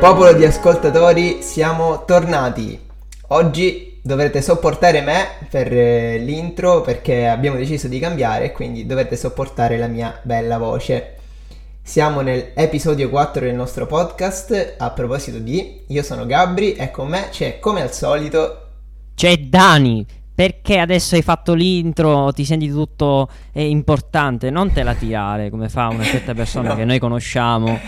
Popolo di ascoltatori, siamo tornati. Oggi dovrete sopportare me per l'intro, perché abbiamo deciso di cambiare, quindi dovrete sopportare la mia bella voce. Siamo nell'episodio 4 del nostro podcast. A proposito di, io sono Gabri e con me c'è, come al solito, c'è Dani. Perché adesso hai fatto l'intro, ti senti tutto importante, non te la tirare come fa una certa persona no, che noi conosciamo.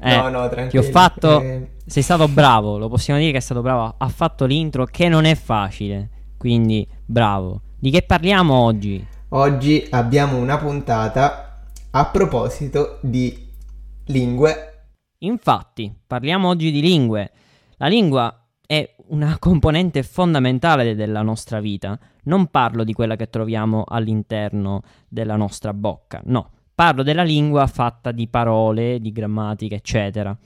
No, tranquillo. Ti ho fatto, sei stato bravo, lo possiamo dire che è stato bravo, ha fatto l'intro che non è facile, quindi bravo. Di che parliamo oggi? Oggi abbiamo una puntata a proposito di lingue. Infatti, parliamo oggi di lingue. La lingua è una componente fondamentale della nostra vita. Non parlo di quella che troviamo all'interno della nostra bocca, no, parlo della lingua fatta di parole, di grammatica, eccetera.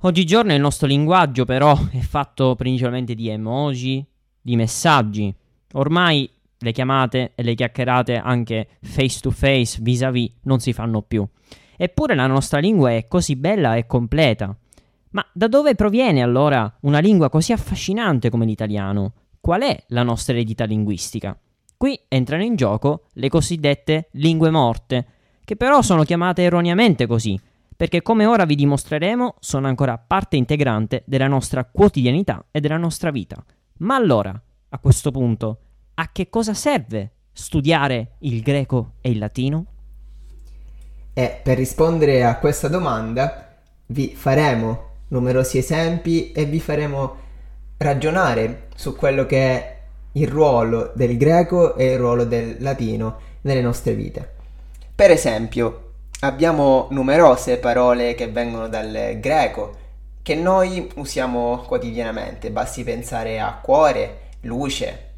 Oggigiorno il nostro linguaggio però è fatto principalmente di emoji, di messaggi. Ormai le chiamate e le chiacchierate anche face to face, vis-à-vis, non si fanno più. Eppure la nostra lingua è così bella e completa. Ma da dove proviene allora una lingua così affascinante come l'italiano? Qual è la nostra eredità linguistica? Qui entrano in gioco le cosiddette lingue morte, che però sono chiamate erroneamente così, perché come ora vi dimostreremo sono ancora parte integrante della nostra quotidianità e della nostra vita. Ma allora, a questo punto, a che cosa serve studiare il greco e il latino? E per rispondere a questa domanda vi faremo numerosi esempi e vi faremo ragionare su quello che è il ruolo del greco e il ruolo del latino nelle nostre vite. Per esempio, abbiamo numerose parole che vengono dal greco che noi usiamo quotidianamente. Basti pensare a cuore, luce,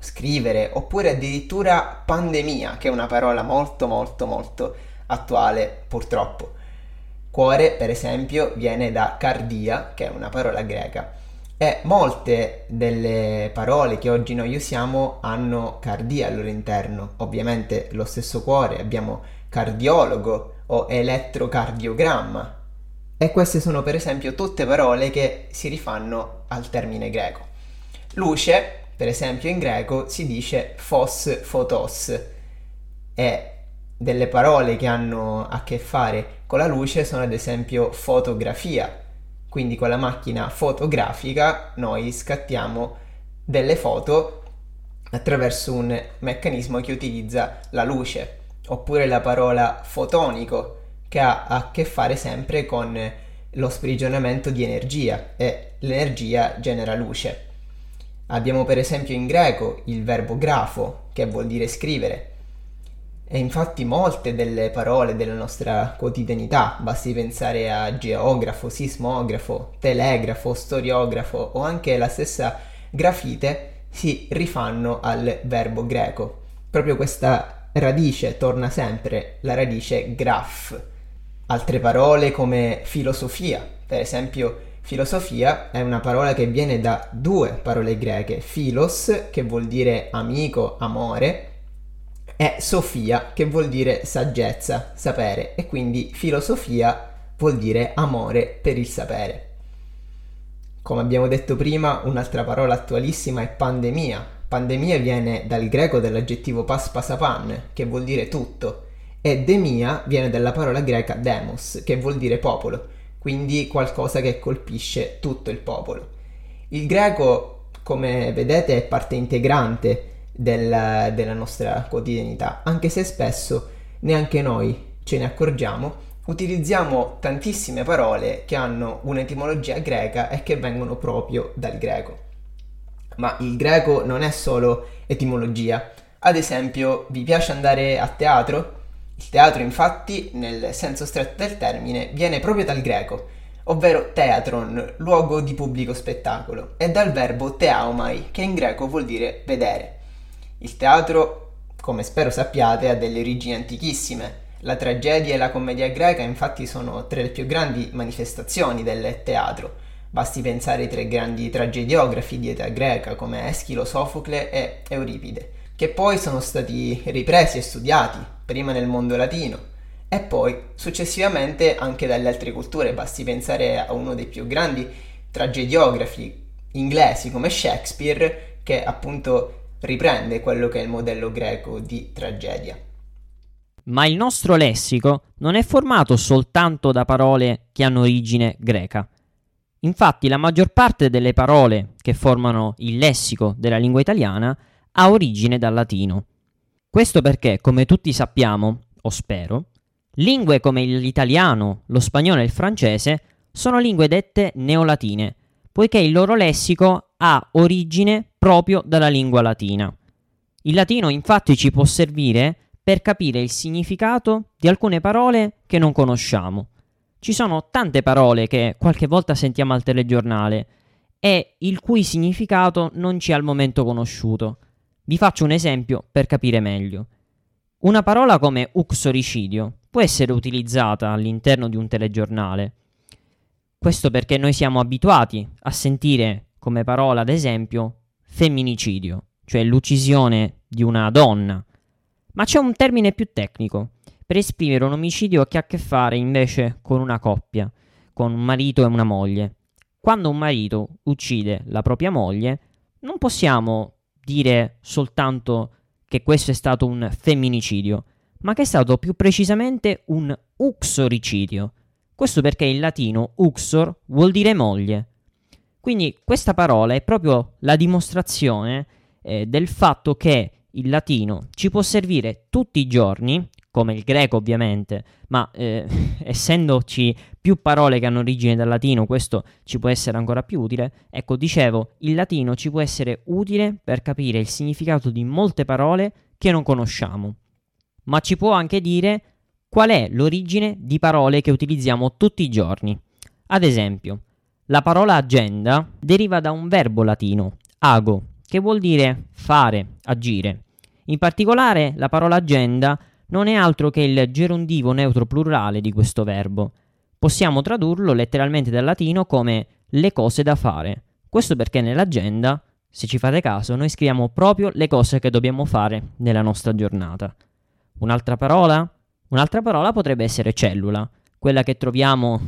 scrivere, oppure addirittura pandemia, che è una parola molto molto molto attuale, purtroppo. Cuore, per esempio, viene da cardia, che è una parola greca, e molte delle parole che oggi noi usiamo hanno cardia al loro interno. Ovviamente lo stesso cuore, abbiamo cardiologo o elettrocardiogramma, e queste sono per esempio tutte parole che si rifanno al termine greco. Luce, per esempio, in greco si dice phos, photos, e delle parole che hanno a che fare con la luce sono ad esempio fotografia. Quindi con la macchina fotografica noi scattiamo delle foto attraverso un meccanismo che utilizza la luce. Oppure la parola fotonico, che ha a che fare sempre con lo sprigionamento di energia, e l'energia genera luce. Abbiamo per esempio in greco il verbo grafo, che vuol dire scrivere. E infatti molte delle parole della nostra quotidianità, basti pensare a geografo, sismografo, telegrafo, storiografo o anche la stessa grafite, si rifanno al verbo greco. Proprio questa radice torna sempre, la radice graf. Altre parole come filosofia, per esempio filosofia è una parola che viene da due parole greche, philos, che vuol dire amico, amore, è Sofia, che vuol dire saggezza, sapere, e quindi filosofia vuol dire amore per il sapere. Come abbiamo detto prima, un'altra parola attualissima è pandemia. Pandemia viene dal greco dell'aggettivo paspasapan, che vuol dire tutto, e demia viene dalla parola greca demos, che vuol dire popolo, quindi qualcosa che colpisce tutto il popolo. Il greco, come vedete, è parte integrante della nostra quotidianità, anche se spesso neanche noi ce ne accorgiamo. Utilizziamo tantissime parole che hanno un'etimologia greca e che vengono proprio dal greco. Ma il greco non è solo etimologia. Ad esempio, vi piace andare a teatro? Il teatro, infatti, nel senso stretto del termine, viene proprio dal greco, ovvero teatron, luogo di pubblico spettacolo, e dal verbo teaumai, che in greco vuol dire vedere. Il teatro, come spero sappiate, ha delle origini antichissime. La tragedia e la commedia greca infatti sono tra le più grandi manifestazioni del teatro. Basti pensare ai tre grandi tragediografi di età greca come Eschilo, Sofocle e Euripide, che poi sono stati ripresi e studiati, prima nel mondo latino e poi successivamente anche dalle altre culture. Basti pensare a uno dei più grandi tragediografi inglesi come Shakespeare, che appunto riprende quello che è il modello greco di tragedia. Ma il nostro lessico non è formato soltanto da parole che hanno origine greca. Infatti la maggior parte delle parole che formano il lessico della lingua italiana ha origine dal latino. Questo perché, come tutti sappiamo, o spero, lingue come l'italiano, lo spagnolo e il francese sono lingue dette neolatine, poiché il loro lessico ha origine proprio dalla lingua latina. Il latino infatti ci può servire per capire il significato di alcune parole che non conosciamo. Ci sono tante parole che qualche volta sentiamo al telegiornale e il cui significato non ci è al momento conosciuto. Vi faccio un esempio per capire meglio. Una parola come uxoricidio può essere utilizzata all'interno di un telegiornale. Questo perché noi siamo abituati a sentire come parola, ad esempio, femminicidio, cioè l'uccisione di una donna. Ma c'è un termine più tecnico per esprimere un omicidio che ha a che fare invece con una coppia, con un marito e una moglie. Quando un marito uccide la propria moglie, non possiamo dire soltanto che questo è stato un femminicidio, ma che è stato più precisamente un uxoricidio. Questo perché in latino uxor vuol dire moglie. Quindi questa parola è proprio la dimostrazione del fatto che il latino ci può servire tutti i giorni, come il greco ovviamente, ma essendoci più parole che hanno origine dal latino, questo ci può essere ancora più utile. Ecco, dicevo, il latino ci può essere utile per capire il significato di molte parole che non conosciamo, ma ci può anche dire qual è l'origine di parole che utilizziamo tutti i giorni. Ad esempio, la parola agenda deriva da un verbo latino, ago, che vuol dire fare, agire. In particolare, la parola agenda non è altro che il gerondivo neutro plurale di questo verbo. Possiamo tradurlo letteralmente dal latino come le cose da fare. Questo perché nell'agenda, se ci fate caso, noi scriviamo proprio le cose che dobbiamo fare nella nostra giornata. Un'altra parola potrebbe essere cellula, quella che troviamo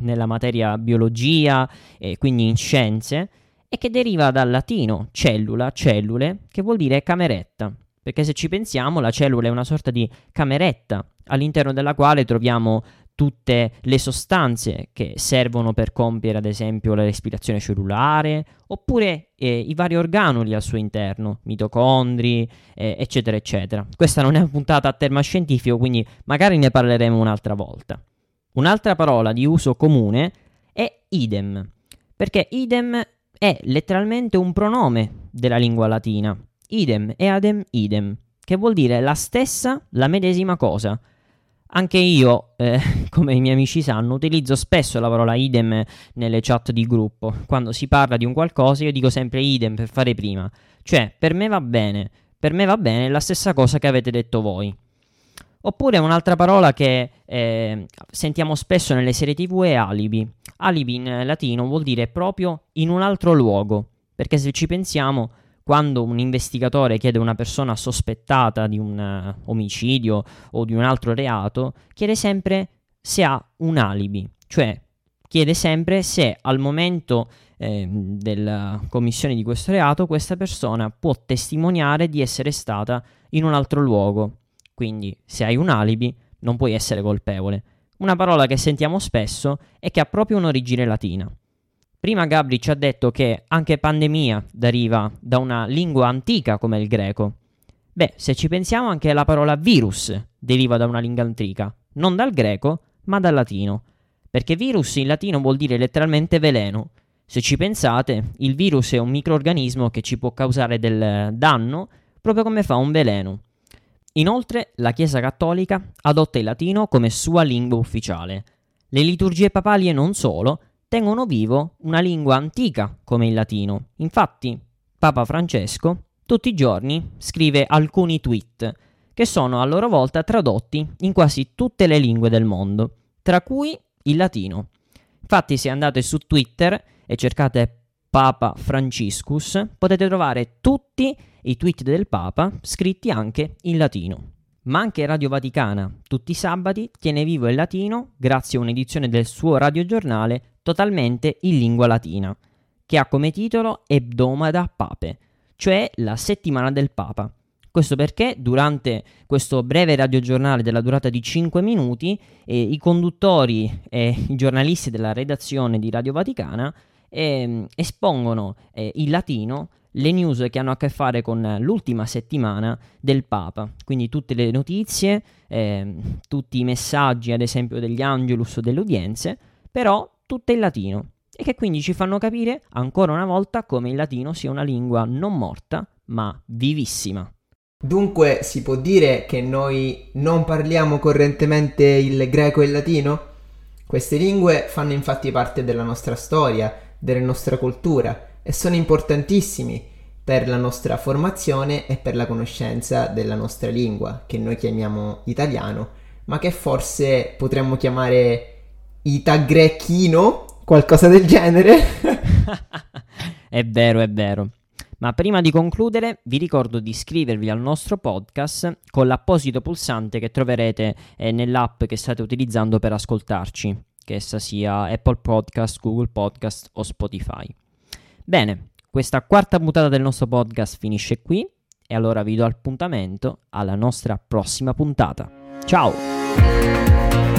nella materia biologia e quindi in scienze, e che deriva dal latino cellula, cellule, che vuol dire cameretta, perché se ci pensiamo la cellula è una sorta di cameretta all'interno della quale troviamo tutte le sostanze che servono per compiere ad esempio la respirazione cellulare, oppure i vari organuli al suo interno, mitocondri, eccetera eccetera. Questa non è una puntata a tema scientifico, quindi magari ne parleremo un'altra volta. Un'altra parola di uso comune è idem, perché idem è letteralmente un pronome della lingua latina. Idem e adem idem, che vuol dire la stessa, la medesima cosa. Anche io, come i miei amici sanno, utilizzo spesso la parola idem nelle chat di gruppo. Quando si parla di un qualcosa io dico sempre idem per fare prima. Cioè, per me va bene la stessa cosa che avete detto voi. Oppure un'altra parola che sentiamo spesso nelle serie TV è alibi. Alibi in latino vuol dire proprio in un altro luogo, perché se ci pensiamo, quando un investigatore chiede a una persona sospettata di un omicidio o di un altro reato, chiede sempre se ha un alibi, cioè chiede sempre se al momento della commissione di questo reato questa persona può testimoniare di essere stata in un altro luogo. Quindi, se hai un alibi, non puoi essere colpevole. Una parola che sentiamo spesso e che ha proprio un'origine latina. Prima Gabri ci ha detto che anche pandemia deriva da una lingua antica come il greco. Beh, se ci pensiamo, anche la parola virus deriva da una lingua antica, non dal greco, ma dal latino. Perché virus in latino vuol dire letteralmente veleno. Se ci pensate, il virus è un microrganismo che ci può causare del danno, proprio come fa un veleno. Inoltre, la Chiesa Cattolica adotta il latino come sua lingua ufficiale. Le liturgie papali e non solo tengono vivo una lingua antica come il latino. Infatti, Papa Francesco tutti i giorni scrive alcuni tweet che sono a loro volta tradotti in quasi tutte le lingue del mondo, tra cui il latino. Infatti, se andate su Twitter e cercate Papa Franciscus, potete trovare tutti i tweet del Papa scritti anche in latino. ma anche Radio Vaticana, tutti i sabati, tiene vivo il latino grazie a un'edizione del suo radiogiornale totalmente in lingua latina, che ha come titolo Ebdomada Pape, cioè la settimana del Papa. Questo perché durante questo breve radiogiornale della durata di 5 minuti i conduttori e i giornalisti della redazione di Radio Vaticana espongono in latino le news che hanno a che fare con l'ultima settimana del Papa, quindi tutte le notizie, tutti i messaggi ad esempio degli Angelus o delle udienze, però tutte in latino, e che quindi ci fanno capire ancora una volta come il latino sia una lingua non morta ma vivissima. Dunque si può dire che noi non parliamo correntemente il greco e il latino? Queste lingue fanno infatti parte della nostra storia, della nostra cultura, e sono importantissimi per la nostra formazione e per la conoscenza della nostra lingua, che noi chiamiamo italiano, ma che forse potremmo chiamare itagrechino, qualcosa del genere. È vero. Ma prima di concludere vi ricordo di iscrivervi al nostro podcast con l'apposito pulsante che troverete nell'app che state utilizzando per ascoltarci, che essa sia Apple Podcast, Google Podcast o Spotify. Bene, questa quarta puntata del nostro podcast finisce qui e allora vi do appuntamento alla nostra prossima puntata. Ciao!